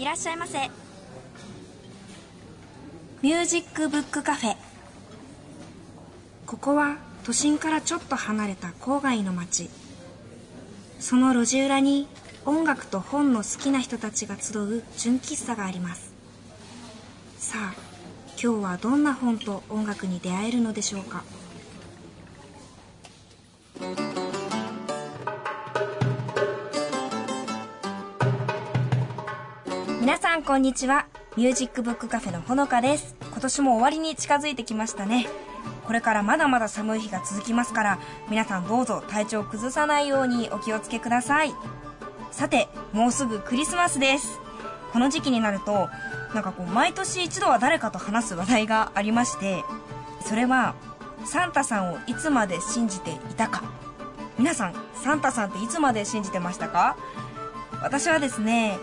いらっしゃいませ。ミュージックブックカフェ。ここは都心からちょっと離れた郊外の町。その路地裏に音楽と本の好きな人たちが集う純喫茶があります。さあ、今日はどんな本と音楽に出会えるのでしょうか。皆さんこんにちは。ミュージックブックカフェのほのかです。今年も終わりに近づいてきましたね。これからまだまだ寒い日が続きますから、皆さんどうぞ体調を崩さないようにお気をつけください。さて、もうすぐクリスマスです。この時期になると、毎年一度は誰かと話す話題がありまして、それはサンタさんをいつまで信じていたか。皆さん、サンタさんっていつまで信じてましたか？私はですね、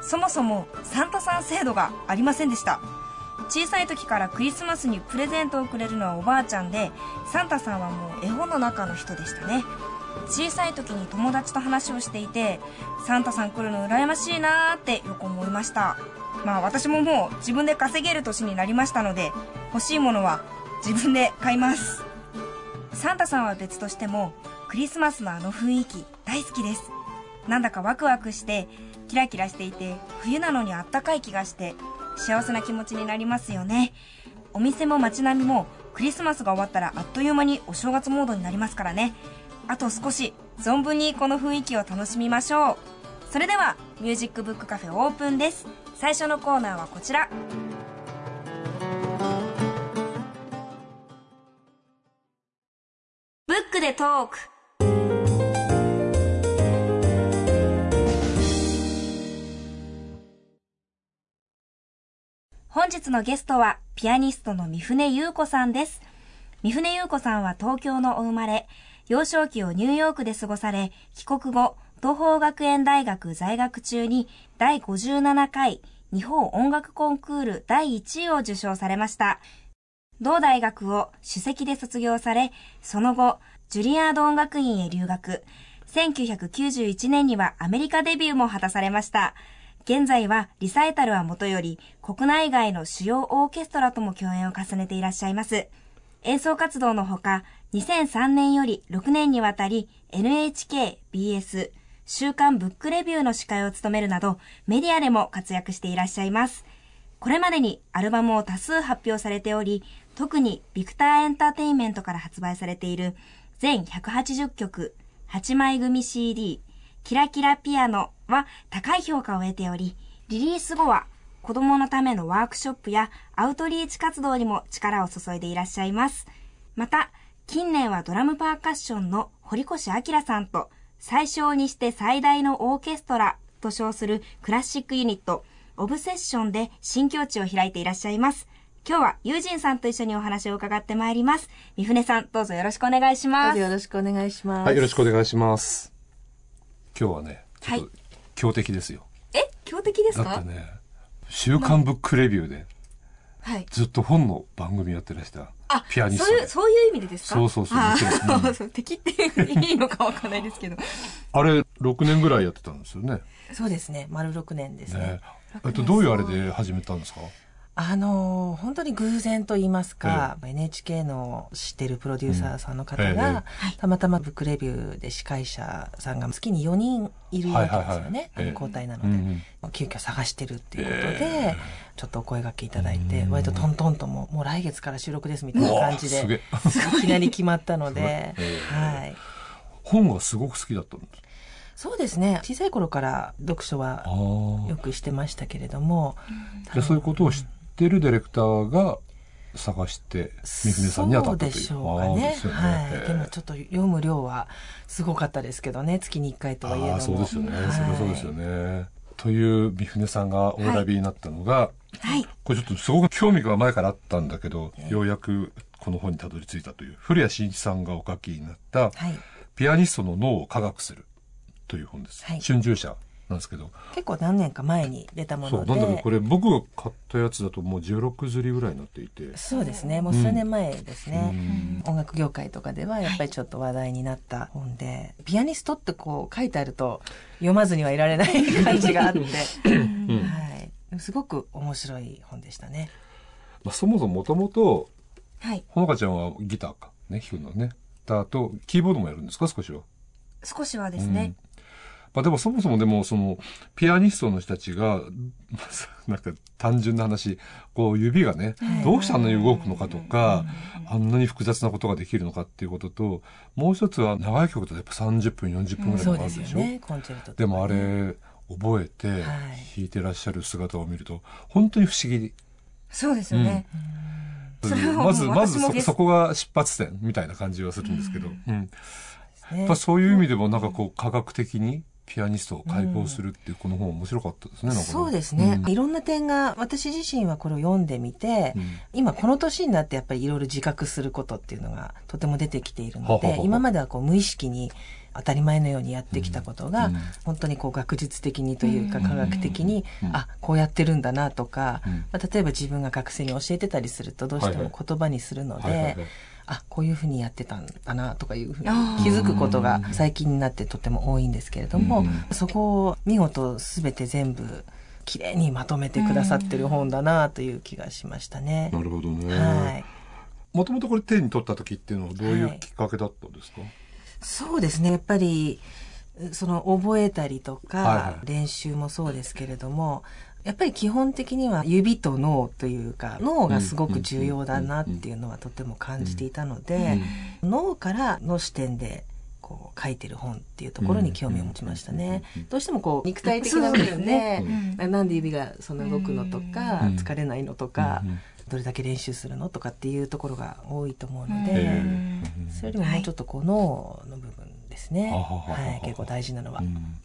そもそもサンタさん制度がありませんでした。小さい時からクリスマスにプレゼントをくれるのはおばあちゃんで、サンタさんはもう絵本の中の人でしたね。小さい時に友達と話をしていて、サンタさん来るの羨ましいなーってよく思いました。私ももう自分で稼げる年になりましたので、欲しいものは自分で買います。サンタさんは別としても、クリスマスのあの雰囲気大好きです。なんだかワクワクしてキラキラしていて、冬なのにあったかい気がして幸せな気持ちになりますよね。お店も街並みもクリスマスが終わったらあっという間にお正月モードになりますからね。あと少し存分にこの雰囲気を楽しみましょう。それではミュージックブックカフェオープンです。最初のコーナーはこちら。ブックでトーク。本日のゲストはピアニストの三船裕子さんです。三船裕子さんは東京のお生まれ、幼少期をニューヨークで過ごされ、帰国後、東邦学園大学在学中に第57回日本音楽コンクール第1位を受賞されました。同大学を首席で卒業され、その後、ジュリアード音楽院へ留学。1991年にはアメリカデビューも果たされました。現在はリサイタルはもとより、国内外の主要オーケストラとも共演を重ねていらっしゃいます。演奏活動のほか、2003年より6年にわたり NHK、BS、週刊ブックレビューの司会を務めるなど、メディアでも活躍していらっしゃいます。これまでにアルバムを多数発表されており、特にビクターエンターテインメントから発売されている全180曲、8枚組 CD、キラキラピアノは高い評価を得ており、リリース後は子供のためのワークショップやアウトリーチ活動にも力を注いでいらっしゃいます。また、近年はドラムパーカッションの堀越明さんと、最小にして最大のオーケストラと称するクラシックユニット、オブセッションで新境地を開いていらっしゃいます。今日は友人さんと一緒にお話を伺ってまいります。三船さん、どうぞよろしくお願いします。どうぞよろしくお願いします。はい、よろしくお願いします。今日はね、ちょっと強敵ですよ。え、強敵ですか？だってね、週刊ブックレビューで、ずっと本の番組やってらしたピアニストで。そういう意味でですか？そうそう。敵っていいのかわかんないですけど。あれ、6年ぐらいやってたんですよね。そうですね、丸6年ですね。どういうあれで始めたんですか？本当に偶然と言いますか、NHK の知ってるプロデューサーさんの方が、たまたまブックレビューで司会者さんが月に4人いるわけですよね。交代なので、急遽探してるっていうことで、ちょっとお声掛けいただいて、割とトントンともう来月から収録ですみたいな感じで、いきなり決まったので、はい。本がすごく好きだったんです。そうですね。小さい頃から読書はよくしてましたけれども、そういうことを知ってるディレクターが探して三船さんに当たったという。そうでしょうかね。はい。でもちょっと読む量はすごかったですけどね。月に1回とはいえども。そうですよね。そうですよね。という三船さんがお選びになったのが、これちょっとすごく興味が前からあったんだけど、ようやくこの本にたどり着いたという古谷慎一さんがお書きになった、ピアニストの脳を科学するという本です。春秋社なんですけど、結構何年か前に出たもので、そうなんだろう、これ僕が買ったやつだともう16刷りぐらいになっていて、そうですね、もう数年前ですね、うん、音楽業界とかではやっぱりちょっと話題になった本で、はい、ピアニストってこう書いてあると読まずにはいられない感じがあって、うん、はい、すごく面白い本でしたね。まあ、そもそももともとほのかちゃんはギターかね、弾くのね、だとキーボードもやるんですか、少しは。少しはですね。うん、まあ、でもそもそもでもそのピアニストの人たちがなんか単純な話、こう指がねどうしてあんなに動くのかとか、あんなに複雑なことができるのかっていうことと、もう一つは長い曲だとやっぱ30分40分ぐらいもあるでしょ、うん、ね、でもあれ覚えて弾いてらっしゃる姿を見ると本当に不思議。そうですよね、うん、まず そこが出発点みたいな感じはするんですけど、うんうん、ね、そういう意味でもなんかこう科学的にピアニストを解剖するっていうこの本面白かったですね、うん、なんかそうですね、うん、いろんな点が、私自身はこれを読んでみて、うん、今この年になってやっぱりいろいろ自覚することっていうのがとても出てきているので、はははは、今まではこう無意識に当たり前のようにやってきたことが、うん、本当にこう学術的にというか科学的に、うん、あ、こうやってるんだなとか、うん、まあ、例えば自分が学生に教えてたりするとどうしても言葉にするので、はいはい、あ、こういうふうにやってたんだなとかいうふうに気づくことが最近になってとても多いんですけれども、うん、そこを見事全て全部きれいにまとめてくださってる本だなという気がしましたね。なるほどね、はい、もともとこれ手に取った時っていうのはどういうきっかけだったんですか。はい、そうですね、やっぱりその覚えたりとか、はいはい、練習もそうですけれども、やっぱり基本的には指と脳というか脳がすごく重要だなっていうのはとても感じていたので、脳からの視点でこう書いてる本っていうところに興味を持ちましたね。どうしてもこう肉体的な部分で、なんで指がそんな動くのとか、疲れないのとか、どれだけ練習するのとかっていうところが多いと思うので、それよりももうちょっとこの脳の部分ですね、はい、結構大事なのは、うん、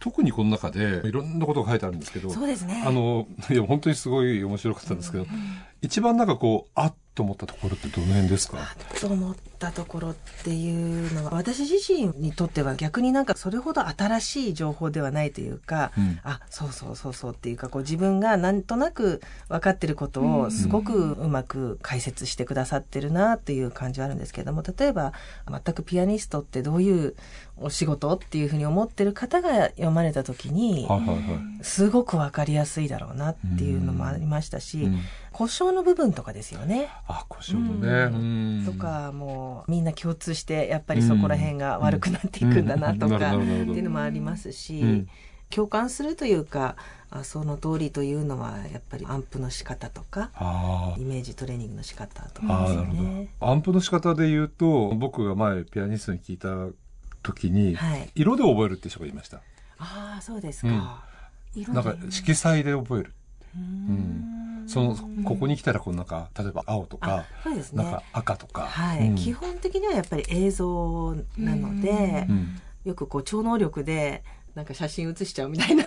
特にこの中でいろんなことが書いてあるんですけど、そうですね、いや本当にすごい面白かったんですけど、うん、一番なんかこうあっと思ったところってどの辺ですか。あっと思ったところっていうのは、私自身にとっては逆になんかそれほど新しい情報ではないというか、うん、あ、そうそうそうそうっていうか、こう自分がなんとなく分かってることをすごくうまく解説してくださってるなという感じはあるんですけれども、例えば全くピアニストってどういうお仕事っていうふうに思ってる方が読まれた時に、はいはいはい、すごく分かりやすいだろうなっていうのもありましたし、うん、故障の部分とかですよね。あ、故障のね、うん、とかもうみんな共通してやっぱりそこら辺が悪くなっていくんだなとかっていうのもありますし、うん、共感するというか、あ、その通りというのはやっぱりアンプの仕方とか、あ、イメージトレーニングの仕方とかですよね。アンプの仕方で言うと、僕が前ピアニストに聞いた時に、はい、色で覚えるって人がいました。あ、そうですか、うん、色で、なんか色彩で覚える、うん、そのここに来たらこのなんか例えば青とか、そうですね、なんか赤とか、はい、うん、基本的にはやっぱり映像なので、うん、よくこう超能力でなんか写真写しちゃうみたいな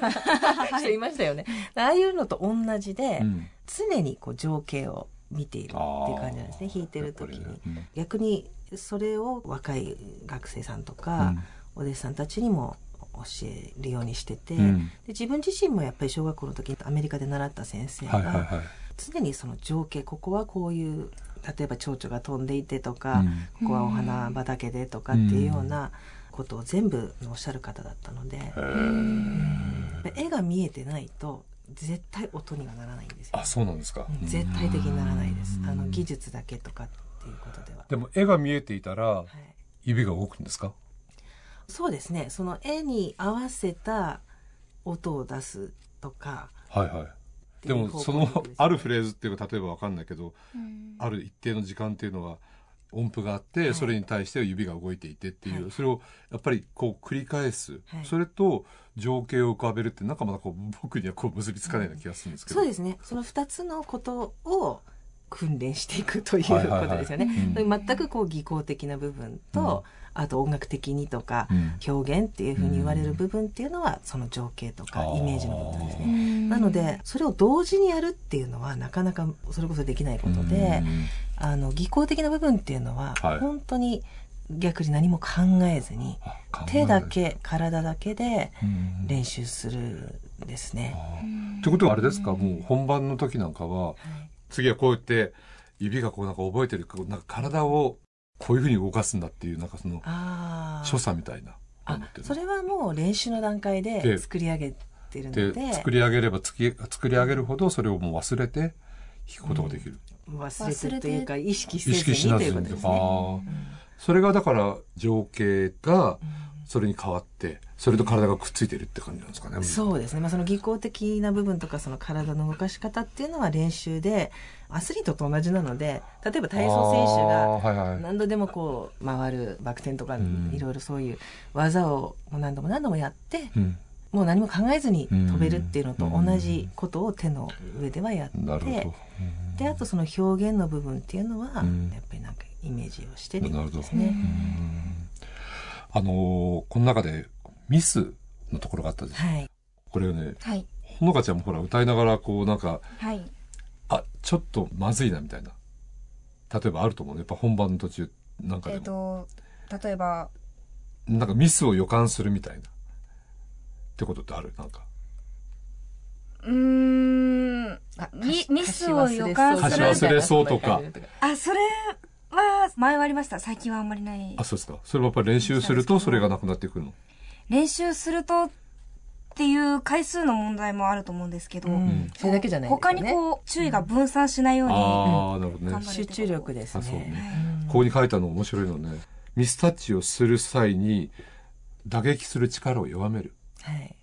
人いましたよね、はい、ああいうのと同じで、うん、常にこう情景を見ているっていう感じなんですね、弾いてる時に、うん、逆にそれを若い学生さんとか、うん、お弟子さんたちにも教えるようにしてて、うん、で自分自身もやっぱり小学校の時にアメリカで習った先生が、はいはいはい、常にその情景、ここはこういう、例えば蝶々が飛んでいてとか、うん、ここはお花畑でとかっていうようなことを全部おっしゃる方だったので、絵が見えてないと絶対音にはならないんですよ。あ、そうなんですか。絶対的にならないです。技術だけとかっていうことでは。でも絵が見えていたら指が動くんですか。はい、そうですね、その絵に合わせた音を出すとか、はいはい、でもそのあるフレーズっていうか、例えば分かんないけど、ある一定の時間っていうのは音符があって、はい、それに対して指が動いていてっていう、はい、それをやっぱりこう繰り返す、はい、それと情景を浮かべるってなんかまだこう僕にはこう結びつかないような気がするんですけど、そうですね、その2つのことを訓練していくということですよね、はいはいはい、うん、全くこう技巧的な部分と、うん、あと音楽的にとか、うん、表現っていうふうに言われる部分っていうのはその情景とかイメージの部分ですね。なのでそれを同時にやるっていうのはなかなかそれこそできないことで、技巧的な部分っていうのは本当に逆に何も考えずに手だけ体だけで練習するですね。ということはあれですか、もう本番の時なんかは次はこうやって指がこうなんか覚えてる、なんか体をこういうふうに動かすんだっていうなんかその所作みたいな。あ、それはもう練習の段階で作り上げてるの で作り上げれば作り上げるほどそれをもう忘れて弾くことができる、うん、忘れてというか意識せずにということですね。それがだから情景がそれに変わってそれと体がくっついてるって感じなんですかね。そうですね、まあ、その技巧的な部分とかその体の動かし方っていうのは練習でアスリートと同じなので、例えば体操選手が何度でもこう回るバク転とかいろいろそういう技を何度も何度もやって、うん、もう何も考えずに飛べるっていうのと同じことを手の上ではやって、うん、であとその表現の部分っていうのはやっぱりなんかイメージをしてるんですね。この中でミスのところがあったです、はい、これをね、はい、ほのかちゃんもほら歌いながらこうなんか、はい、あちょっとまずいなみたいな、例えばあると思うね、やっぱ本番の途中なんかでも、例えばなんかミスを予感するみたいなってことってある？なんかミスを予感するみたいな、貸し忘れそうとか、あそれは前はありました。最近はあんまりない。あ、そうですか。それはやっぱり練習するとそれがなくなってくるの。練習するとっていう回数の問題もあると思うんですけど、うん、それだけじゃないですよね。他にこう注意が分散しないように、うん、あ、なるほどね、集中力ですね。あ、そうね、はい、ここに書いたの面白いのね。ミスタッチをする際に打撃する力を弱める。はい。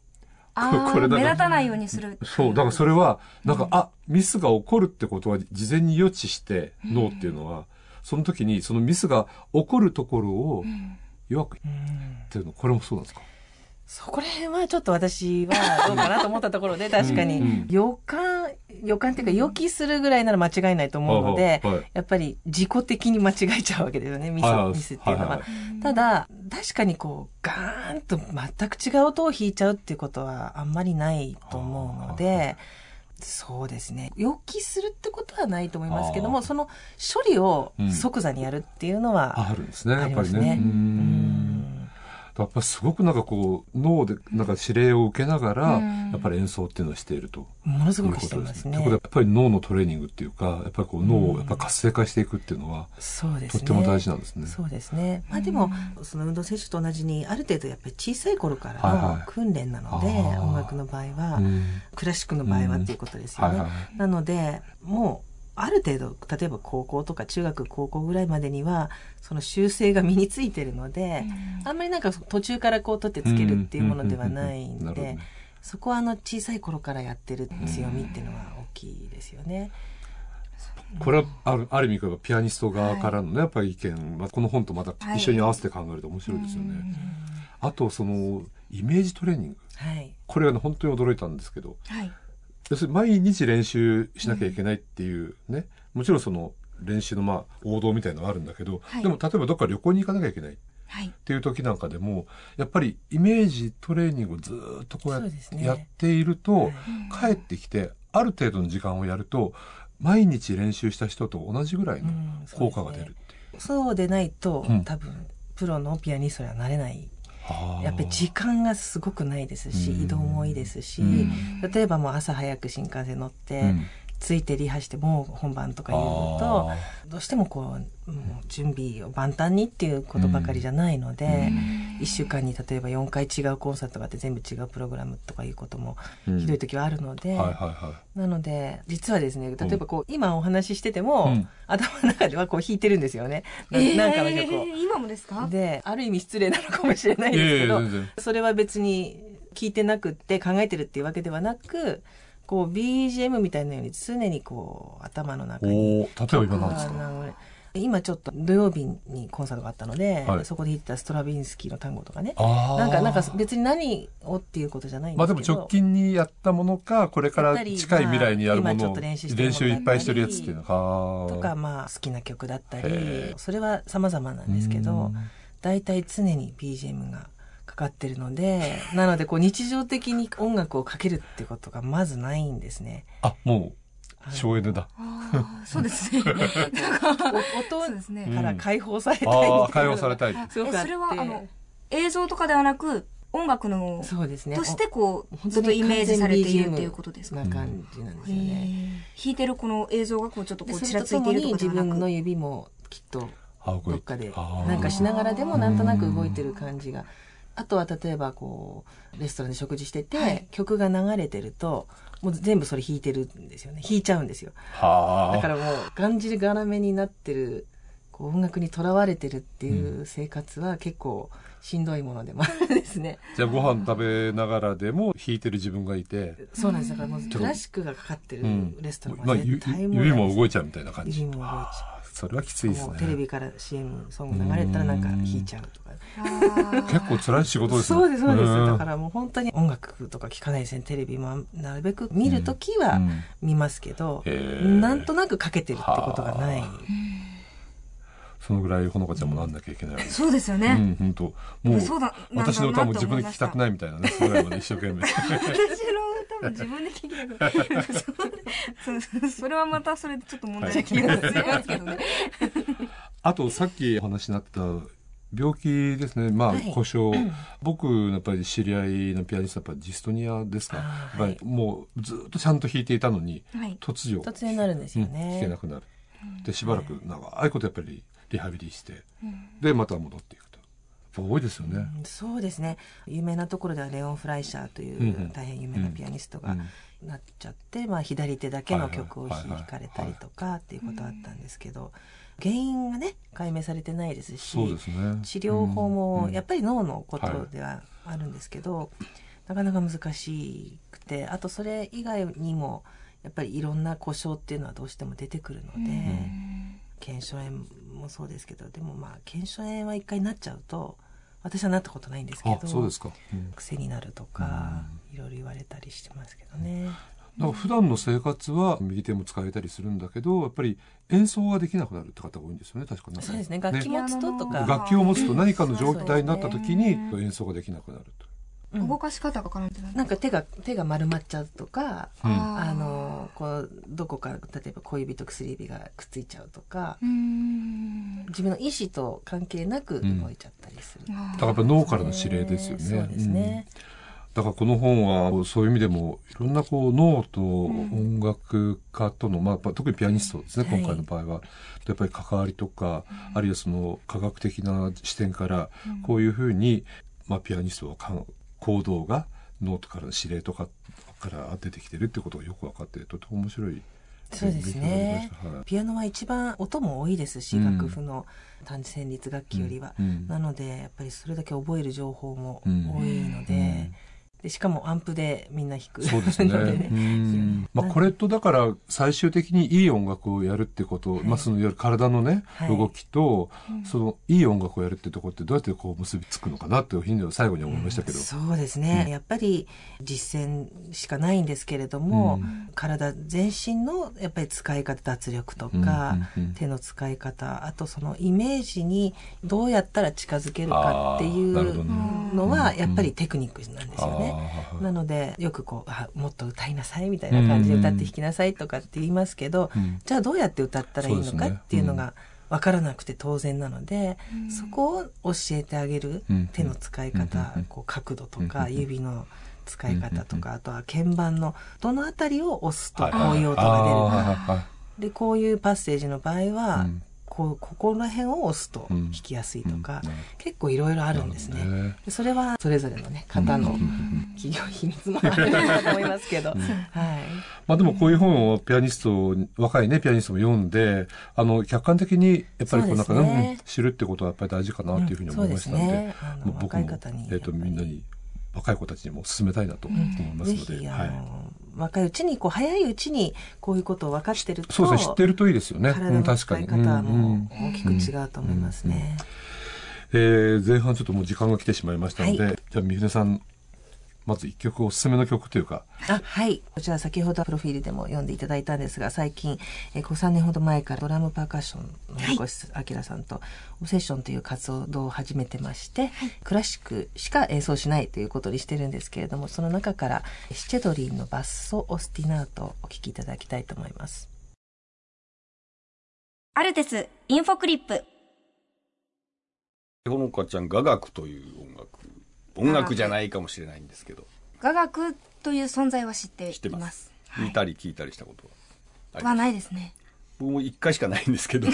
あ、目立たないようにする。そう、だからそれはなんか、うん、あ、ミスが起こるってことは事前に予知して脳っていうのは。うん、その時にそのミスが起こるところを弱くっていうの、これもそうなんですか？そこら辺はちょっと私はどうかなと思ったところで確かに予感っていうか予期するぐらいなら間違いないと思うので、はい、やっぱり自己的に間違えちゃうわけですよね、ミスっていうのは、はいはい、ただ確かにこうガーンと全く違う音を弾いちゃうっていうことはあんまりないと思うので、そうですね、予期するってことはないと思いますけども、その処理を即座にやるっていうのは、うん、あるんですね、やっぱりね。やっぱりすごくなんかこう脳でなんか指令を受けながらやっぱり演奏っていうのをしていると、ものすごくしてますね。ということでやっぱり脳のトレーニングっていうか、やっぱりこう脳をやっぱ活性化していくっていうのは、そうですね、とっても大事なんですね。そうですね。まあでもその運動選手と同じにある程度やっぱり小さい頃からの訓練なので、はいはい、音楽の場合は、クラシックの場合はっていうことですよね。はいはい、なのでもうある程度例えば高校とか中学高校ぐらいまでにはその習性が身についてるので、うん、あんまりなんか途中からこう取ってつけるっていうものではないんで、うんうんうん、そこは小さい頃からやってる強みっていうのは大きいですよね。これはある意味ピアニスト側からのね、やっぱり意見、まあ、この本とまた一緒に合わせて考えると面白いですよね、はい、あとそのイメージトレーニング、はい、これは、ね、本当に驚いたんですけど、はい、要するに毎日練習しなきゃいけないっていうね、うん、もちろんその練習のまあ王道みたいなのはあるんだけど、はい、でも例えばどっか旅行に行かなきゃいけないっていう時なんかでも、はい、やっぱりイメージトレーニングをずっとこうやって、ね、やっていると、はい、帰ってきてある程度の時間をやると毎日練習した人と同じぐらいの効果が出るっていう、うん、そうでないと、うん、多分プロのピアニストにはなれない。やっぱり時間がすごくないですし、移動もいいですし、例えばもう朝早く新幹線乗って着いてリハしてもう本番とかいうのと、どうしてもこう、もう準備を万端にっていうことばかりじゃないので、1週間に例えば4回違うコンサートがあって全部違うプログラムとかいうこともひどい時はあるので、なので実はですね、例えばこう今お話ししてても、頭の中ではこう弾いてるんですよね、なんかの曲を。今もですか？で、ある意味失礼なのかもしれないですけど、それは別に聞いてなくって考えてるっていうわけではなく、こう BGM みたいなように常にこう頭の中に。例えば今なんですか？今ちょっと土曜日にコンサートがあったので、はい、そこで弾いてたストラヴィンスキーの単語とかね、なんか別に何をっていうことじゃないんですけど、まあ、でも直近にやったものかこれから近い未来にやるものを練習いっぱいしてるやつっていうのかとか、まあ、好きな曲だったり、それは様々なんですけど、だいたい常に BGM がかかってるので、なのでこう日常的に音楽をかけるってことがまずないんですね。あ、もう省エネだ。あ、そうですね。なんか音ですね、から解放されたい。ああ、解放されたい。それは映像とかではなく音楽のそうですね、としてこうずっとイメージされているっていうことですか。な感じなんですよね。弾いてるこの映像がこうちょっとこうちらついているとかではなく、自分の指もきっとどっかでなんかしながらでもなんとなく動いてる感じが。あとは例えばこうレストランで食事してて、はい、曲が流れてるともう全部それ弾いてるんですよね。弾いちゃうんですよ。だからもうがんじがらめになってる、こう音楽にとらわれてるっていう生活は結構しんどいものでもあるんですね。じゃあご飯食べながらでも弾いてる自分がいて、そうなんです。だからもうクラシックがかかってるレストランは絶対もう指も動いちゃうみたいな感じ。指も動いちゃう。それはきついですね。テレビから CM ソング流れたらなんか弾いちゃうとか。結構辛い仕事ですね。そうですそうです。だからもう本当に音楽とか聞かないですね。テレビもなるべく見るときは見ますけど、なんとなくかけてるってことがない。そのぐらいほのかちゃんもなんなきゃいけないわけです。そうですよね。本当。もう私の歌も自分で聴きたくないみたいなね。それも一生懸命。自分で聞きたくないそれはまたそれでちょっと問題が気になりますけどね。あとさっきお話になってた病気ですね、まあ、はい、故障、僕のやっぱり知り合いのピアニストはやっぱりジストニアですか、はい、もうずっとちゃんと弾いていたのに、はい、突然になるんですよね、弾けなくなる。でしばらく長いことやっぱりリハビリして、でまた戻っていく。多いですよね、そうですね。有名なところではレオン・フライシャーという大変有名なピアニストがなっちゃって、まあ、左手だけの曲を弾かれたりとかっていうことあったんですけど、原因がね解明されてないですし、そうですね、治療法もやっぱり脳のことではあるんですけど、なかなか難しくて、あとそれ以外にもやっぱりいろんな故障っていうのはどうしても出てくるので、腱鞘炎もそうですけど、でもまあ腱鞘炎は一回なっちゃうと、私はなったことないんですけど、そうですか、癖になるとか、いろいろ言われたりしてますけどね。だから普段の生活は右手も使えたりするんだけど、やっぱり演奏ができなくなるって方が多いんですよね。確かにそうですね。楽器持つとか、楽器を持つと何かの状態になった時に演奏ができなくなると。動かし方が絡んでない。なんか手が丸まっちゃうとか、こうどこか例えば小指と薬指がくっついちゃうとか、自分の意思と関係なく動いちゃったりする。だからやっぱ脳からの指令ですよね。そうですね。だからこの本はそういう意味でもいろんなこう脳と音楽家との、まあ特にピアニストですね、今回の場合はやっぱり関わりとか、あるいはその科学的な視点からこういうふうに、まあピアニストは行動がノートからの指令とかから出てきてるってことがよく分かって、とても面白い。そうですね、ピアノは一番音も多いですし、楽譜の単旋律楽器よりは、なのでやっぱりそれだけ覚える情報も多いので、でしかもアンプでみんな弾く。そうですね。まあこれとだから最終的にいい音楽をやるってこと、まあそのより体のね動きとそのいい音楽をやるってところってどうやってこう結びつくのかなっていうふうに最後に思いましたけど。そうですね。やっぱり実践しかないんですけれども、体全身のやっぱり使い方、脱力とか手の使い方、あとそのイメージにどうやったら近づけるかっていうのはやっぱりテクニックなんですよね。なのでよくこうもっと歌いなさいみたいな感じで歌って弾きなさいとかって言いますけど、じゃあどうやって歌ったらいいのかっていうのが分からなくて当然なので、そこを教えてあげる、手の使い方、こう角度とか指の使い方とか、あとは鍵盤のどのあたりを押すとこういう音が出るかで、こういうパッセージの場合はここら辺を押すと弾きやすいとか、結構いろいろあるんですね。それはそれぞれのね方の企業秘密もあると思いますけど、まあでもこういう本をピアニスト、若いねピアニストも読んで、客観的にやっぱりこうなんか知るってことはやっぱり大事かなというふうに思いましたので、僕もみんなに、若い子たちにも勧めたいなと思いますので、若いうちにこう早いうちにこういうことを分かってると、そうですね、知ってるといいですよね。体の使い方も大きく違うと思いますね。前半ちょっともう時間が来てしまいましたので、じゃあ三船さんまず1曲おすすめの曲というか、あ、はい、こちら先ほどプロフィールでも読んでいただいたんですが、最近3年ほど前からドラムパーカッションの横須明さんとセッションという活動を始めてまして、はい、クラシックしか演奏しないということにしてるんですけれども、その中からシチェドリンのバッソ・オスティナートをお聴きいただきたいと思います。アルテスインフォクリップ。ほのかちゃん、雅楽という音楽じゃないかもしれないんですけど、雅楽という存在は知っています、はい、見たり聞いたりしたことはないですね。僕も1回しかないんですけど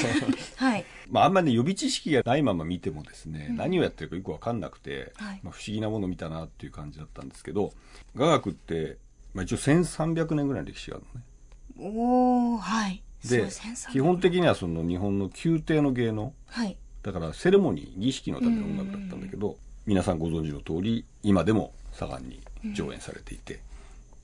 はい、まあ、あんまり、ね、予備知識がないまま見てもですね、うん、何をやってるかよく分かんなくて、はい、まあ、不思議なものを見たなっていう感じだったんですけど、雅楽って、まあ、一応1300年ぐらいの歴史があるのね。おー、はい。で、基本的にはその日本の宮廷の芸能、はい、だからセレモニー儀式のための音楽だったんだけど、皆さんご存知の通り今でも盛んに上演されていて、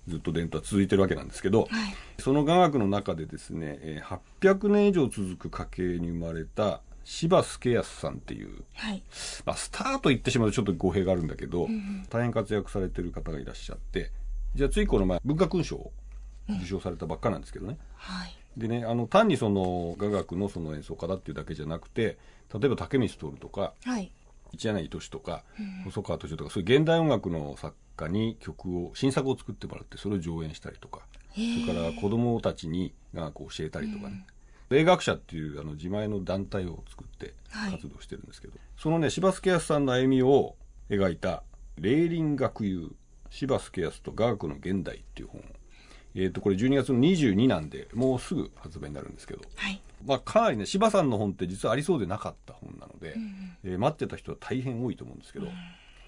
うん、ずっと伝統は続いてるわけなんですけど、はい、その雅楽の中でですね、800年以上続く家系に生まれた柴助康さんっていう、はい、まあ、スターと言ってしまうとちょっと語弊があるんだけど、うん、大変活躍されてる方がいらっしゃって、じゃあついこの前文化勲章を受賞されたばっかなんですけどね、うん、はい。でね、単にその雅楽のその演奏家だっていうだけじゃなくて、例えば竹光徹とか、はい、一柳俊とか、うん、細川俊とか、そういう現代音楽の作家に新作を作ってもらって、それを上演したりとか、それから子供たちに雅楽を教えたりとかね、うん、映画学者っていう自前の団体を作って活動してるんですけど、はい、そのね、柴助康さんの歩みを描いた霊林学遊柴助康と雅楽の現代っていう本を、これ12月の22なんでもうすぐ発売になるんですけど、はい、まあ、かなりね、柴さんの本って実はありそうでなかった本なので、うん、待ってた人は大変多いと思うんですけど、うん、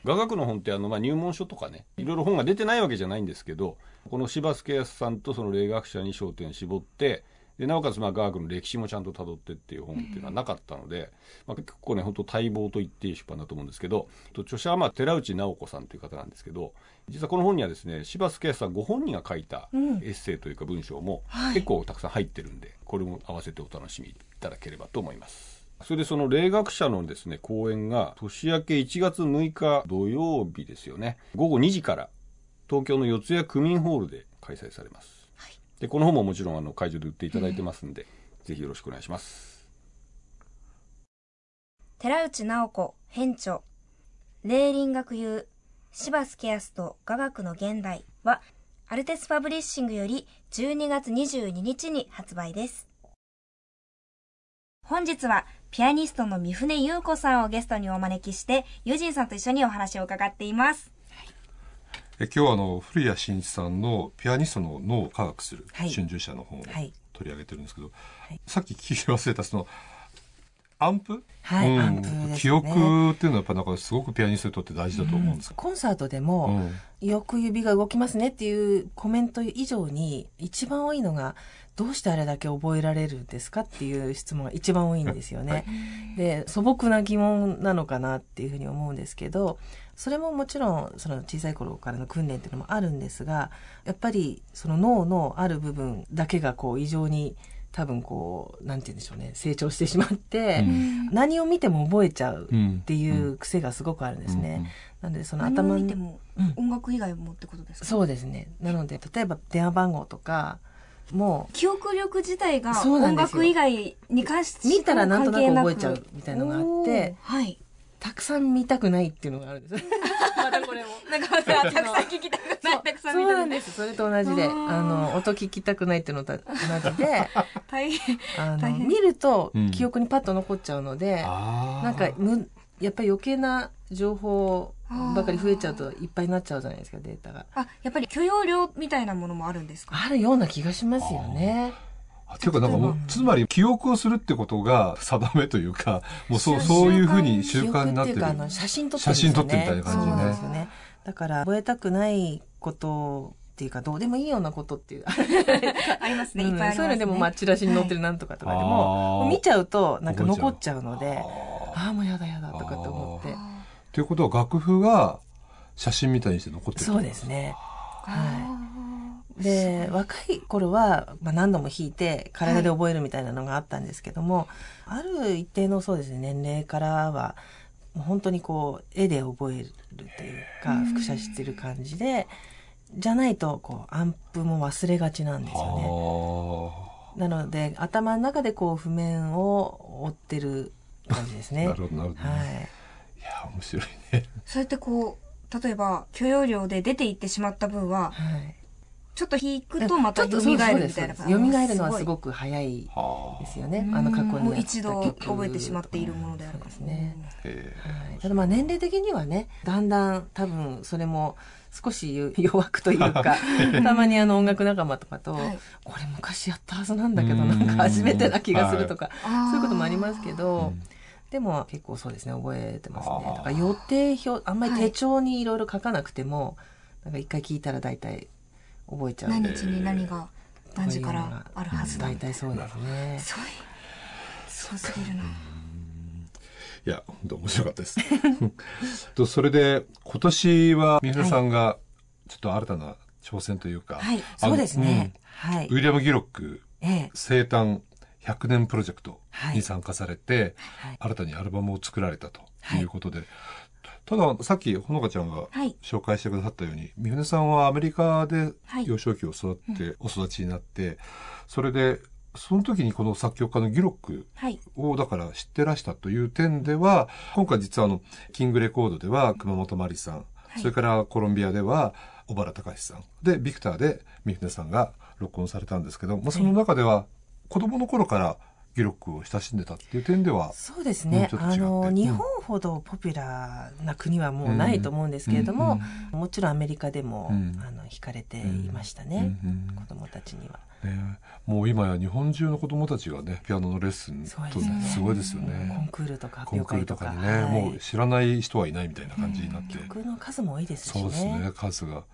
雅楽の本ってまあ、入門書とかね、いろいろ本が出てないわけじゃないんですけど、この柴助康さんとその霊学者に焦点絞って、でなおかつまあ雅楽の歴史もちゃんとたどってっていう本っていうのはなかったので、うん、まあ、結構ね、本当待望と言っていい出版だと思うんですけど、著者はまあ寺内直子さんという方なんですけど、実はこの本にはですね、柴助康さんご本人が書いたエッセイというか文章も結構たくさん入ってるんで、うん、はい、これも合わせてお楽しみいただければと思います。それでその霊学者のですね、講演が年明け1月6日土曜日ですよね、午後2時から東京の四谷区民ホールで開催されます。でこの本ももちろん会場で売っていただいてますんで、ぜひよろしくお願いします。寺内直子編著、霊林学遊柴助康と雅楽の現代はアルテスパブリッシングより12月22日に発売です。本日はピアニストの三船裕子さんをゲストにお招きして、悠仁さんと一緒にお話を伺っています。今日は古谷慎一さんのピアニストの脳を科学する春秋社の本を取り上げてるんですけど、はいはい、さっき聞き忘れたそのアンプ、はい、うん、アンプですね。記憶っていうのはやっぱなんかすごくピアニストにとって大事だと思うんです、うん、コンサートでも、うん、よく指が動きますねっていうコメント以上に一番多いのが、どうしてあれだけ覚えられるんですかっていう質問が一番多いんですよね、はい、で素朴な疑問なのかなっていうふうに思うんですけど、それももちろんその小さい頃からの訓練っていうのもあるんですが、やっぱりその脳のある部分だけがこう異常に多分こうなんて言うんでしょうね、成長してしまって、うん、何を見ても覚えちゃうっていう癖がすごくあるんですね、うんうん、なのでその頭を見ても、うん、音楽以外もってことですか。そうですね。なので例えば電話番号とかもう記憶力自体が音楽以外に関して見たらなんとなく覚えちゃうみたいなのがあって、はい、たくさん見たくないっていうのがあるんですまたこれもなんかまたたくさん聞きたくないたくさん見たくない、そうなんです。それと同じで音聞きたくないっていうのと同じで大変、見ると記憶にパッと残っちゃうので、うん、なんかやっぱり余計な情報ばかり増えちゃうといっぱいになっちゃうじゃないですか、データが。あ、やっぱり許容量みたいなものもあるんですか。あるような気がしますよね。ていうかなんかもうつまり記憶をするってことが定めというか、もうそういうふうに習慣になってる。記憶っていうか写真撮ってみたいな感じね。そうですよね。だから覚えたくないことっていうか、どうでもいいようなことっていうありますね、いっぱいありますね、そういうのでもまあチラシに載ってるなんとかとかでも、はい、見ちゃうとなんか残っちゃうので、ああもうやだやだとかと思って。ということは楽譜が写真みたいにして残ってる。そうですね。はい。で若い頃は、まあ、何度も弾いて体で覚えるみたいなのがあったんですけども、はい、ある一定のそうですね、年齢からは本当にこう絵で覚えるというか複写してる感じでじゃないとこうアンプも忘れがちなんですよね。なので頭の中でこう譜面を追ってる感じですね。なるほどなるほど、はい、いや面白いね。そうやってこう例えば許容量で出ていってしまった分は、はい、ちょっと弾くとまた蘇るみたいな感じ。蘇るのはすごく早いですよね。あの過去に一度覚えてしまっているものであるんですね。はい、ただまあ年齢的にはねだんだん多分それも少し弱くというかたまにあの音楽仲間とかと、はい、これ昔やったはずなんだけどなんか初めてな気がするとか、はい、そういうこともありますけど、でも結構そうですね覚えてますね。だから予定表あんまり手帳にいろいろ書かなくても、はい、なんか一回聞いたら大体覚えちゃう。何日に何が何時からあるはずだ。大体そうですね。すごすぎるな。いや本当面白かったですとそれで今年は三浦さんがちょっと新たな挑戦というか、はい、そうですね、うん、はい、ウィリアム・ギロック生誕100年プロジェクトに参加されて、はい、新たにアルバムを作られたということで、はい、たださっきほのかちゃんが紹介してくださったように、はい、三船さんはアメリカで幼少期を育って、はい、お育ちになって、うん、それでその時にこの作曲家のギロックをだから知ってらしたという点では、はい、今回実はあのキングレコードでは熊本まりさん、はい、それからコロンビアでは小原隆さんでビクターで三船さんが録音されたんですけど、まあ、その中では子供の頃からギロックを親しんでたっていう点ではそうですね、あの日本ほどポピュラーな国はもうないと思うんですけれども、もちろんアメリカでも、あの惹かれていましたね、子供たちには、もう今や日本中の子供たちがねピアノのレッスンとすごいですよね。コンクールとか発表会とかにね、はい、もう知らない人はいないみたいな感じになって、曲の数も多いですしね。そうですね、数が、はい、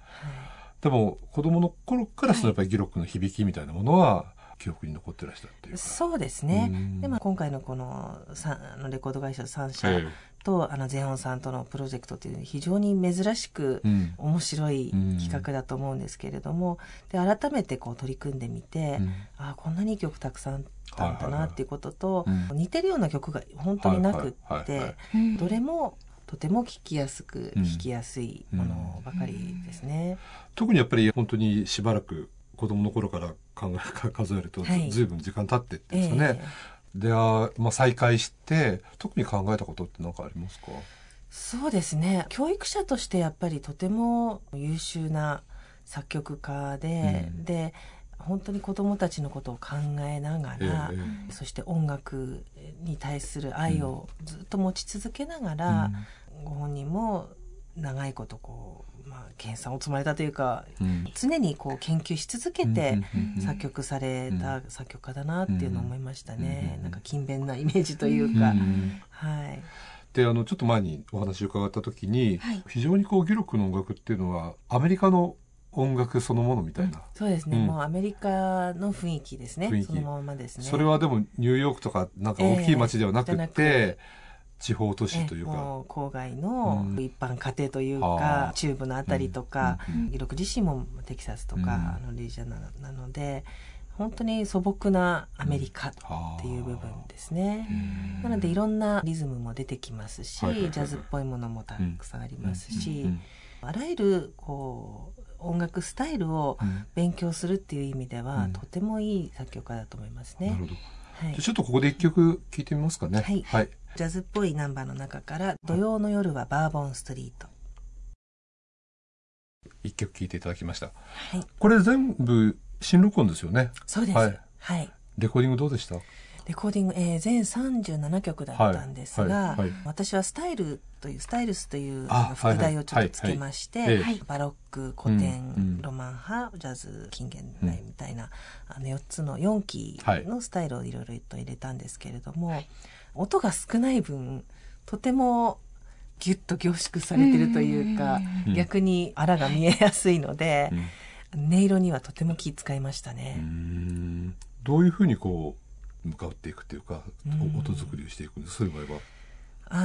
でも子供の頃からそのやっぱりギロックの響きみたいなものは、はい、記憶に残ってらしたっていうか。そうですね。でも今回のこのレコード会社3社と、あのゼオンさんとのプロジェクトという非常に珍しく面白い企画だと思うんですけれども、で改めてこう取り組んでみて、あこんなにいい曲たくさんあったんだなっていうことと、似てるような曲が本当になくってどれもとても聴きやすく弾きやすいものばかりですね。特にやっぱり本当にしばらく子供の頃から数えるとずいぶん時間経ってってんですかね、はい、でまあ、再開して特に考えたことって何かありますか？そうですね、教育者としてやっぱりとても優秀な作曲家で、で本当に子どもたちのことを考えながら、そして音楽に対する愛をずっと持ち続けながら、ご本人も長いことこう、まあ、研鑽を積まれたというか、常にこう研究し続けて作曲された作曲家だなっていうのを思いましたね。なんか勤勉なイメージというか、はい、でちょっと前にお話を伺った時に、はい、非常にこうギロックの音楽っていうのはアメリカの音楽そのものみたいな、そうですね、もうアメリカの雰囲気ですね、そのままですね。それはでもニューヨークとかなんか大きい街ではなくて、地方都市というか、郊外の一般家庭というか、中部のあたりとか、ギロック自身もテキサスとか、あのリージャンなので本当に素朴なアメリカっていう部分ですね、なのでいろんなリズムも出てきますし、ジャズっぽいものもたくさんありますし、あらゆるこう音楽スタイルを勉強するっていう意味では、とてもいい作曲家だと思いますね。なるほど、はい、ちょっとここで一曲聴いてみますかね。はい、はい、ジャズっぽいナンバーの中から土曜の夜はバーボンストリート、一曲聴いていただきました、はい、これ全部新録音ですよね。そうです、はいはい、レコーディングどうでした？レコーディング、全37曲だったんですが、私はスタイルというスタイルスという副題をちょっとつけまして、バロック、古典、ロマン派、ジャズ、近現代みたいな、4つの4期のスタイルをいろいろと入れたんですけれども、音が少ない分とてもギュッと凝縮されてるというか、逆にあらが見えやすいので、音色にはとても気遣いましたね。どういうふうにこう向かっていくというか、音作りをしていくんです。そういう場合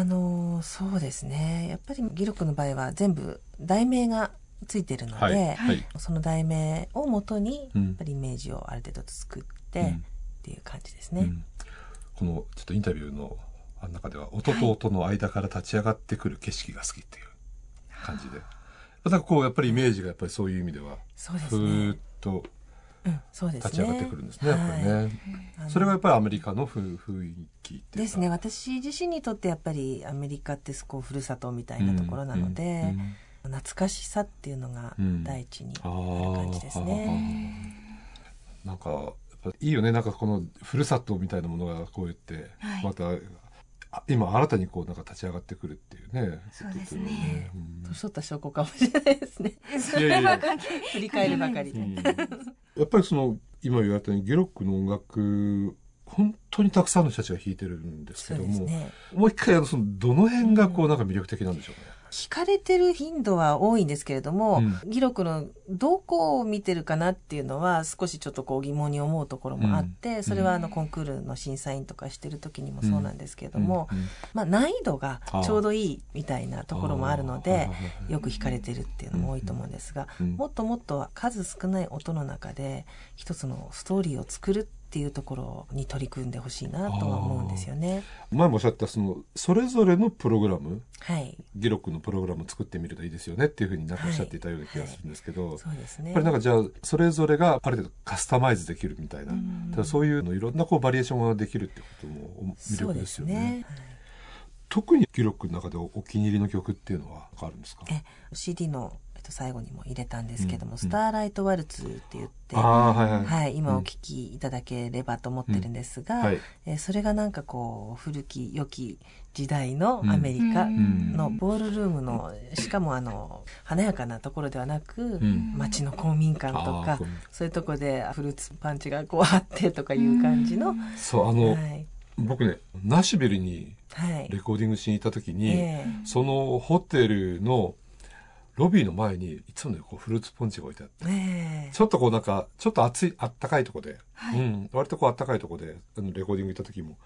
はそうですね、やっぱりギロックの場合は全部題名がついてるので、その題名をもとにやっぱりイメージをある程度作ってっていう感じですね。このちょっとインタビューのあの中では音と音の間から立ち上がってくる景色が好きっていう感じで、またこうやっぱりイメージがやっぱりそういう意味ではふーっと立ち上がってくるんですね、やっぱりね、はい、それがやっぱりアメリカの雰囲気っていうかですね。私自身にとってやっぱりアメリカってこうふるさとみたいなところなので、懐かしさっていうのが第一にある感じですね、なんかやっぱいいよね、なんかこのふるさとみたいなものがこう言って、はい、また今新たにこうなんか立ち上がってくるっていうね。そうですね、年取った証拠かもしれないですね。そればかり振り返るばかりで、やっぱりその今言われたようにゲロックの音楽本当にたくさんの人たちが弾いてるんですけども、ね、もう一回そのどの辺がこうなんか魅力的なんでしょうね。惹かれてる頻度は多いんですけれども、ギロクのどこを見てるかなっていうのは少しちょっとこう疑問に思うところもあって、それはコンクールの審査員とかしてる時にもそうなんですけれども、まあ難易度がちょうどいいみたいなところもあるので、よく惹かれてるっていうのも多いと思うんですが、もっともっと数少ない音の中で一つのストーリーを作るっていうところに取り組んでほしいなとは思うんですよね。前もおっしゃったそれぞれのプログラム、はい、ギロックのプログラムを作ってみるといいですよねっていうふうになんかおっしゃっていたような気がするんですけど、やっぱりなんかじゃあそれぞれがある程度カスタマイズできるみたいな、ただそういうのいろんなこうバリエーションができるってことも魅力ですよね。そうですね、はい、特にギロックの中でお気に入りの曲っていうのはあるんですか？CD の最後にも入れたんですけども、スターライトワルツって言って、今お聴きいただければと思ってるんですが、それがなんかこう古き良き時代のアメリカのボールルームの、しかも華やかなところではなく、街の公民館とかそういうところでフルーツパンチがこうあってとかいう感じの、そう僕ねナッシュビルにレコーディングしに行った時に、そのホテルのロビーの前にいつもねこうフルーツポンチが置いてあって、ちょっとこうなんかちょっと暑いあったかいとこで、割とこうあったかいとこでレコーディング行った時も、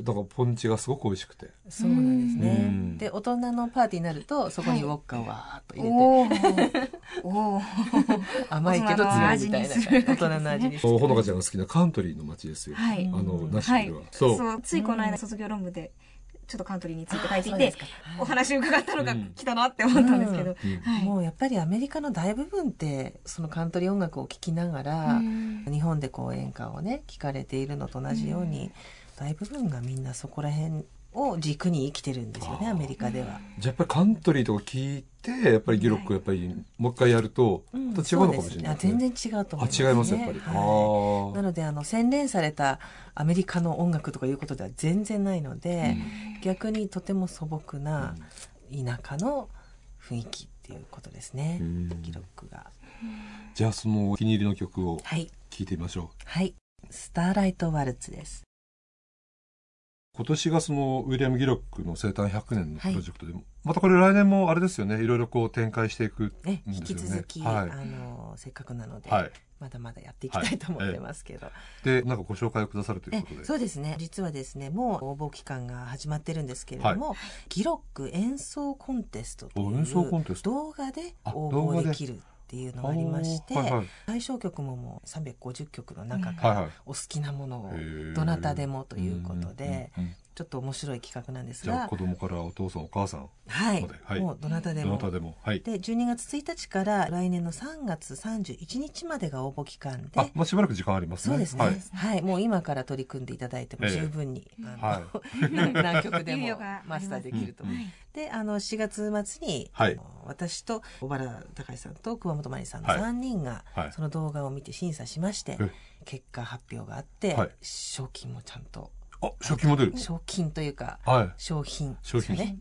だからポンチがすごく美味しくて、そうなんですね、で大人のパーティーになるとそこにウォッカをわーっと入れて、甘いけど強いみたいな、大人の味にする。ほのかちゃんが好きなカントリーの街ですよ、ナッシュビルは。そうついこの間卒業論文でちょっとカントリーについて書いていて、お話伺ったのが来たなって思ったんですけど、もうやっぱりアメリカの大部分ってそのカントリー音楽を聴きながら日本でこう演歌をね聴かれているのと同じように、大部分がみんなそこら辺を軸に生きてるんですよね、アメリカでは。じゃあやっぱりカントリーとか聴いてやっぱりギロックやっぱりもう一回やるとまた違うのかもしれないですね。全然違うと思いますね。あ、違いますやっぱり。なので洗練されたアメリカの音楽とかいうことでは全然ないので、逆にとても素朴な田舎の雰囲気っていうことですね、ギロックが。じゃあそのお気に入りの曲を聴いてみましょう。はい、スターライトワルツです。今年がそのウィリアム・ギロックの生誕100年のプロジェクトで、またこれ来年もあれですよね、いろいろこう展開していくんですよね。引き続き、せっかくなので、まだまだやっていきたいと思ってますけど、でなんかご紹介をくださるということで。そうですね、実はですねもう応募期間が始まってるんですけれども、ギロック演奏コンテストという動画で応募できるっていうのがありまして、対象曲ももう350曲の中からお好きなものをどなたでもということで、ちょっと面白い企画なんですが、じゃあ子供からお父さんお母さんもうどなたでもで、12月1日から来年の3月31日までが応募期間で、しばらく時間ありますね。そうですね、もう今から取り組んでいただいても十分に何曲でもマスターできると思う。で4月末に、私と小原隆さんと熊本真理さんの3人がその動画を見て審査しまして、結果発表があって、賞金もちゃんと賞金というか、商品ですね。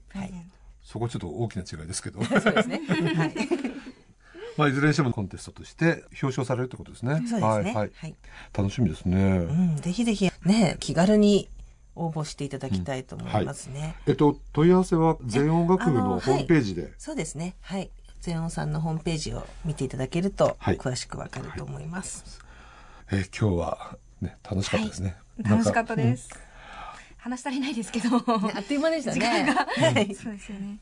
そこはちょっと大きな違いですけど、そうですね、いずれにしてもコンテストとして表彰されるってことですね。楽しみですね、ぜひぜひね気軽に応募していただきたいと思いますね。問い合わせは全音楽部のホームページで、そうですね、全音さんのホームページを見ていただけると詳しくわかると思います。今日は、楽しかったですね。楽しかったです。話足りないですけど、あっという間でしたね。時間が、そうですよね。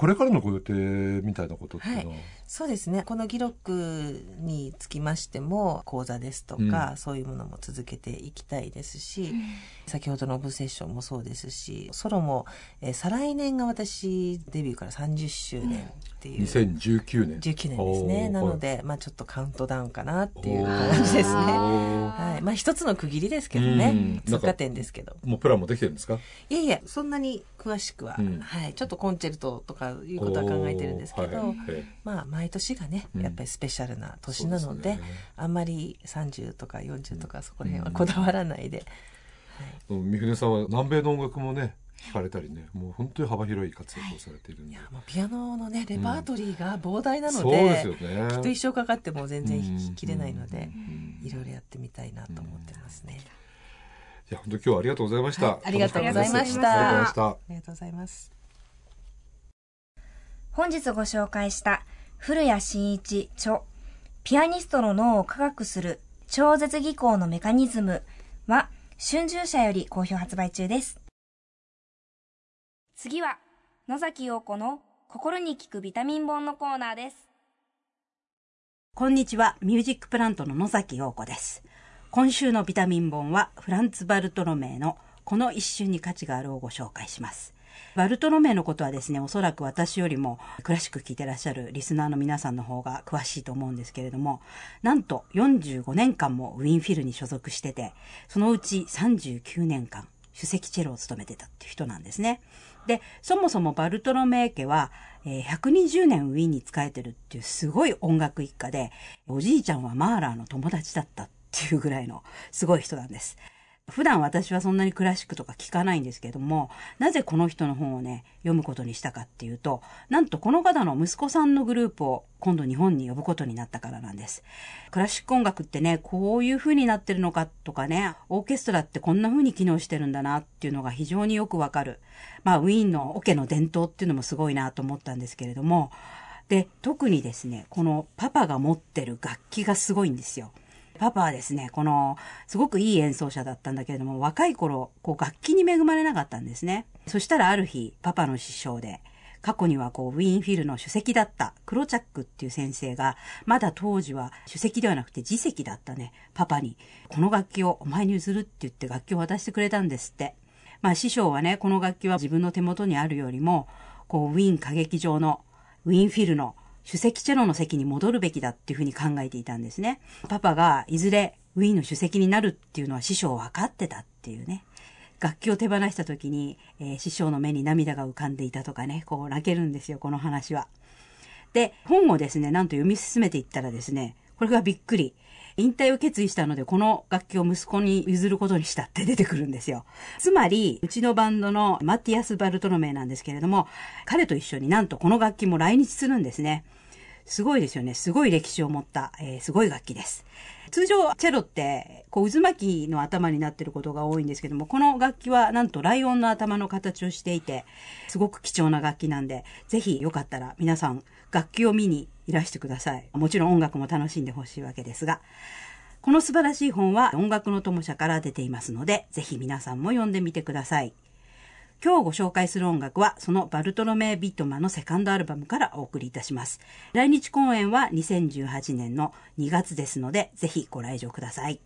これからのご予定みたいなことっていうのは、はい、そうですね、この議録につきましても講座ですとか、うん、そういうものも続けていきたいですし、うん、先ほどのオブセッションもそうですし、ソロも、再来年が私デビューから30周年っていう、うん、2019年ですね。なので、まあ、ちょっとカウントダウンかなっていう感じですね、はい、まあ、一つの区切りですけどね、通過点ですけど。もうプランもできてるんですか？いやいや、そんなに詳しくは、うん、はい、ちょっとコンチェルトとかいうことは考えてるんですけど、はい、まあ毎年がね、やっぱりスペシャルな年なので、うん、そうですね、あんまり30とか40とかそこら辺はこだわらないで、うん、はい、三船さんは南米の音楽もね聞かれたりね、もう本当に幅広い活躍をされているんで、はい、いや、もうピアノのねレパートリーが膨大なので、うん、そうですよね、きっと一生かかっても全然弾ききれないので、うん、いろいろやってみたいなと思ってますね、うん。いや、本当今日はありがとうございました。はい、ありがとうございました。ありがとうございます。本日ご紹介した古谷真一著、ピアニストの脳を科学する超絶技巧のメカニズムは春秋社より好評発売中です。次は野崎陽子の心に効くビタミン本のコーナーです。こんにちは、ミュージックプラントの野崎陽子です。今週のビタミン本はフランツ・バルトロメイのこの一瞬に価値があるをご紹介します。バルトロメイのことはですね、おそらく私よりも詳しく聞いてらっしゃるリスナーの皆さんの方が詳しいと思うんですけれども、なんと45年間もウィンフィルに所属してて、そのうち39年間首席チェロを務めてたっていう人なんですね。で、そもそもバルトロメイ家は120年ウィーンに仕えてるっていうすごい音楽一家で、おじいちゃんはマーラーの友達だったっていうぐらいのすごい人なんです。普段私はそんなにクラシックとか聞かないんですけれども、なぜこの人の本をね読むことにしたかっていうと、なんとこの方の息子さんのグループを今度日本に呼ぶことになったからなんです。クラシック音楽ってね、こういう風になってるのかとかね、オーケストラってこんな風に機能してるんだなっていうのが非常によくわかる、まあウィーンのオケの伝統っていうのもすごいなと思ったんですけれども、で、特にですね、このパパが持ってる楽器がすごいんですよ。パパはですね、このすごくいい演奏者だったんだけれども、若い頃こう楽器に恵まれなかったんですね。そしたらある日、パパの師匠で過去にはこうウィーンフィルの首席だったクロチャックっていう先生が、まだ当時は首席ではなくて次席だったね、パパにこの楽器をお前に譲るって言って楽器を渡してくれたんですって。まあ師匠はね、この楽器は自分の手元にあるよりもこうウィーン歌劇場のウィーンフィルの首席チェロの席に戻るべきだっていうふうに考えていたんですね。パパがいずれウィーンの首席になるっていうのは師匠分かってたっていうね。楽器を手放した時に、師匠の目に涙が浮かんでいたとかね、こう泣けるんですよ、この話は。で、本をですね、なんと読み進めていったらですね、これがびっくり。引退を決意したのでこの楽器を息子に譲ることにしたって出てくるんですよ。つまりうちのバンドのマティアス・バルトロメイなんですけれども、彼と一緒になんとこの楽器も来日するんですね。すごいですよね。すごい歴史を持った、すごい楽器です。通常チェロってこう渦巻きの頭になっていることが多いんですけども、この楽器はなんとライオンの頭の形をしていて、すごく貴重な楽器なんで、ぜひよかったら皆さん楽器を見にいらしてください。もちろん音楽も楽しんでほしいわけですが、この素晴らしい本は音楽の友社から出ていますので、ぜひ皆さんも読んでみてください。今日ご紹介する音楽はそのバルトロメイ・ビットマンのセカンドアルバムからお送りいたします。来日公演は2018年の2月ですので、ぜひご来場ください。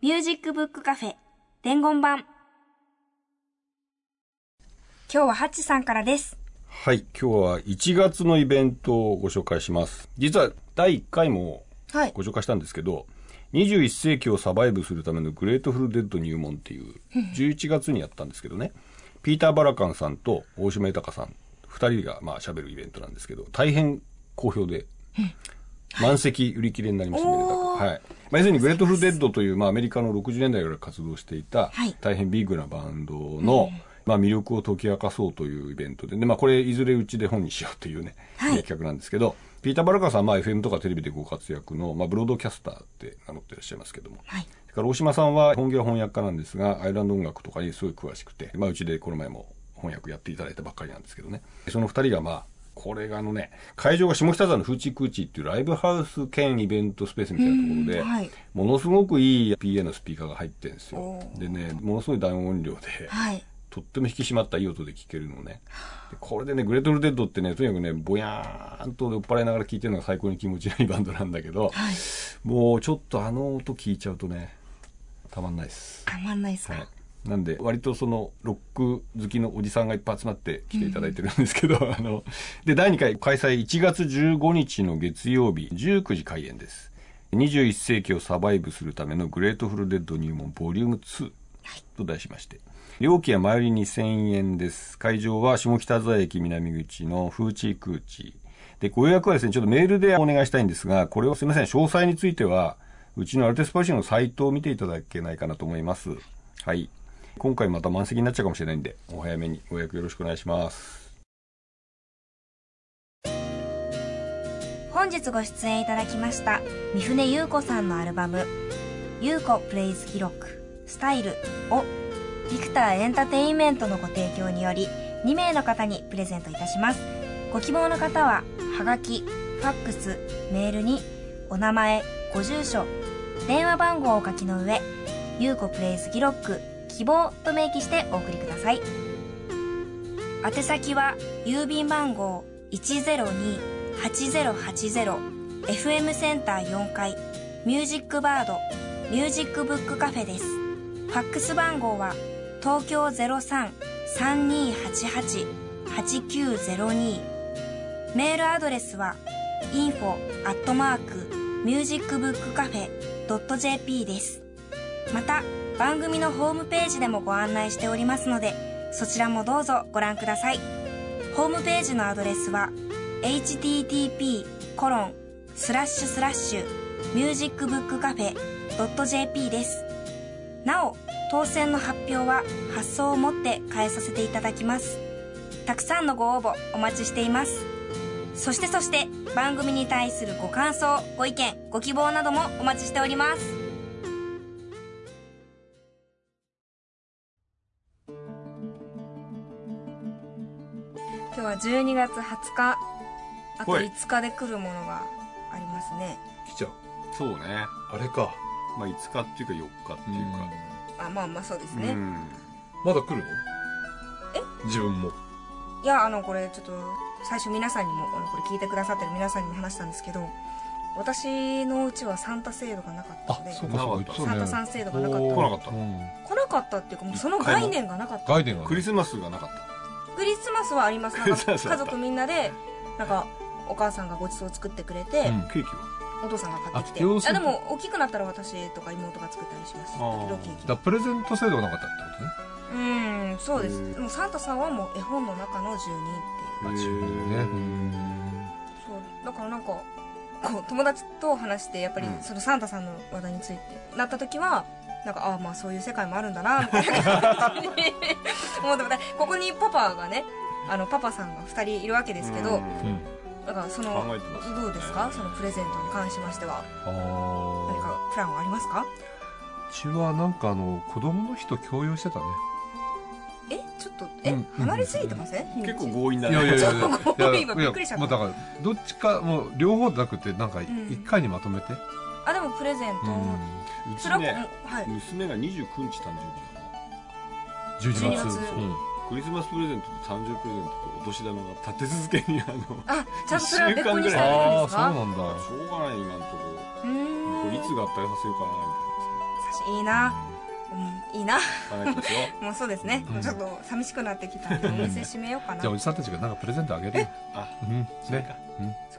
ミュージックブックカフェ伝言版、今日はハッチさんからです。はい、今日は1月のイベントをご紹介します。実は第1回もご紹介したんですけど、はい、21世紀をサバイブするためのグレートフルデッド入門っていう11月にやったんですけどねピーター・バラカンさんと大島豊さん2人が喋るイベントなんですけど、大変好評で満席売り切れになりました。はい、要するにグレートフルデッドという、アメリカの60年代から活動していた、はい、大変ビッグなバンドの、魅力を解き明かそうというイベント でこれいずれうちで本にしようというね、はい、企画なんですけど、ピーター・バラカンさんは FM とかテレビでご活躍の、ブロードキャスターって名乗ってらっしゃいますけども、はい、だから大島さんは本業は翻訳家なんですが、アイルランド音楽とかにすごい詳しくて、うちでこの前も翻訳やっていただいたばっかりなんですけどね、その2人がこれが会場が下北沢のフーチクーチっていうライブハウス兼イベントスペースみたいなところで、はい、ものすごくいい PA のスピーカーが入ってるんですよ。でね、ものすごい大音量で、はい、とっても引き締まったいい音で聴けるのね。でこれでね、グレートフルデッドってね、とにかくね、ぼやーんと酔っ払いながら聴いてるのが最高に気持ちのいいバンドなんだけど、はい、もうちょっとあの音聴いちゃうとね、たまんないです。たまんないですか。はい、なんで割とそのロック好きのおじさんがいっぱい集まって来ていただいてるんですけど、で第2回開催1月15日の月曜日19時開演です。21世紀をサバイブするためのグレートフルデッド入門ボリューム2と題しまして、料金は前売り2000円です。会場は下北沢駅南口のフーチークーチで、ご予約はですね、ちょっとメールでお願いしたいんですが、これをすいません、詳細についてはうちのアルテスパシーのサイトを見ていただけないかなと思います。はい、今回また満席になっちゃうかもしれないんで、お早めにご予約よろしくお願いします。本日ご出演いただきました三船優子さんのアルバム優子プレイズ記録スタイルをビクターエンタテインメントのご提供により2名の方にプレゼントいたします。ご希望の方ははがき、ファックス、メールにお名前、ご住所、電話番号をお書きの上、優子プレイズ記録希望と明記してお送りください。宛先は郵便番号 102-8080 FM センター4階ミュージックバードミュージックブックカフェです。ファックス番号は東京 03-3288-8902。 メールアドレスは info@musicbookcafe.jp です。また番組のホームページでもご案内しておりますので、そちらもどうぞご覧ください。ホームページのアドレスは http://musicbookcafe.jp です。なお当選の発表は発送をもって返させていただきます。たくさんのご応募お待ちしています。そして番組に対するご感想、ご意見、ご希望などもお待ちしております。今日は12月20日、あと5日で来るものがありますね。来ちゃう。そうね。あれか。5日っていうか4日っていうか。うん、そうですね。うん、まだ来るの？え？自分も。いや、これちょっと最初皆さんにもこれ聞いてくださってる皆さんにも話したんですけど、私のうちはサンタ制度がなかったので、サンタさん制度がなかった。来なかったっていうか、もうその概念がなかった。クリスマスがなかった。クリスマスはあります。家族みんなでお母さんがごちそう作ってくれて、ケーキはお父さんが買ってきて、でも大きくなったら私とか妹が作ったりします。プレゼント制度がなかったってことね。うん、そうです。でもサンタさんはもう絵本の中の住人っていう12ね。そうだから友達と話してやっぱりそのサンタさんの話題についてなった時はそういう世界もあるんだなみたいな思って、ここにパパがね、パパさんが2人いるわけですけど、だからそのどうですか、そのプレゼントに関しましては何かプランはありますか？うちは子供の日と共有してたね。ちょっと離れすぎてません？結構強引だね。いやびっくりした。だからどっちかもう両方なくてなんか一回にまとめて。あでもプレゼント。うちね娘が29日誕生日だね。12月。クリスマスプレゼントと誕生日プレゼントとお年玉が立て続けにちゃんとそれは別個にしたらいいんですか？ああそうなんだ。しょうがない今のところ。いつ合体させようかなみたいな。いいな。うん、いいな。もうそうですね。ちょっと寂しくなってきたんでお店閉めようかな。じゃあおじさんたちがなんかプレゼントあげる。あ、ね。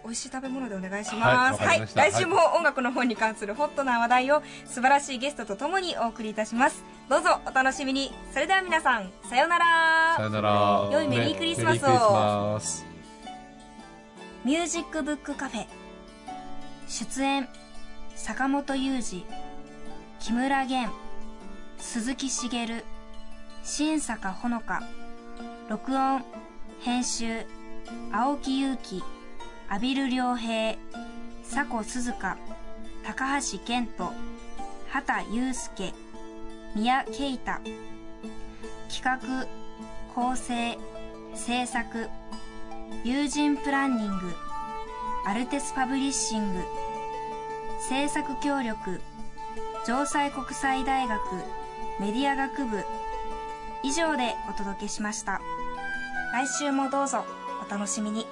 美味しい食べ物でお願いします。はい。来週も音楽の方に関するホットな話題を素晴らしいゲストとともにお送りいたします。どうぞお楽しみに。それでは皆さんさよなら。さよなら。良いメリークリスマスを。ミュージックブックカフェ出演坂本雄二、木村源。鈴木茂、新坂ほのか、録音、編集、青木祐希、阿比留良平、佐古鈴香、高橋健人、畑祐介、宮慶太。企画、構成、制作、友人プランニング、アルテスパブリッシング、制作協力、城西国際大学、メディア学部以上でお届けしました。来週もどうぞお楽しみに。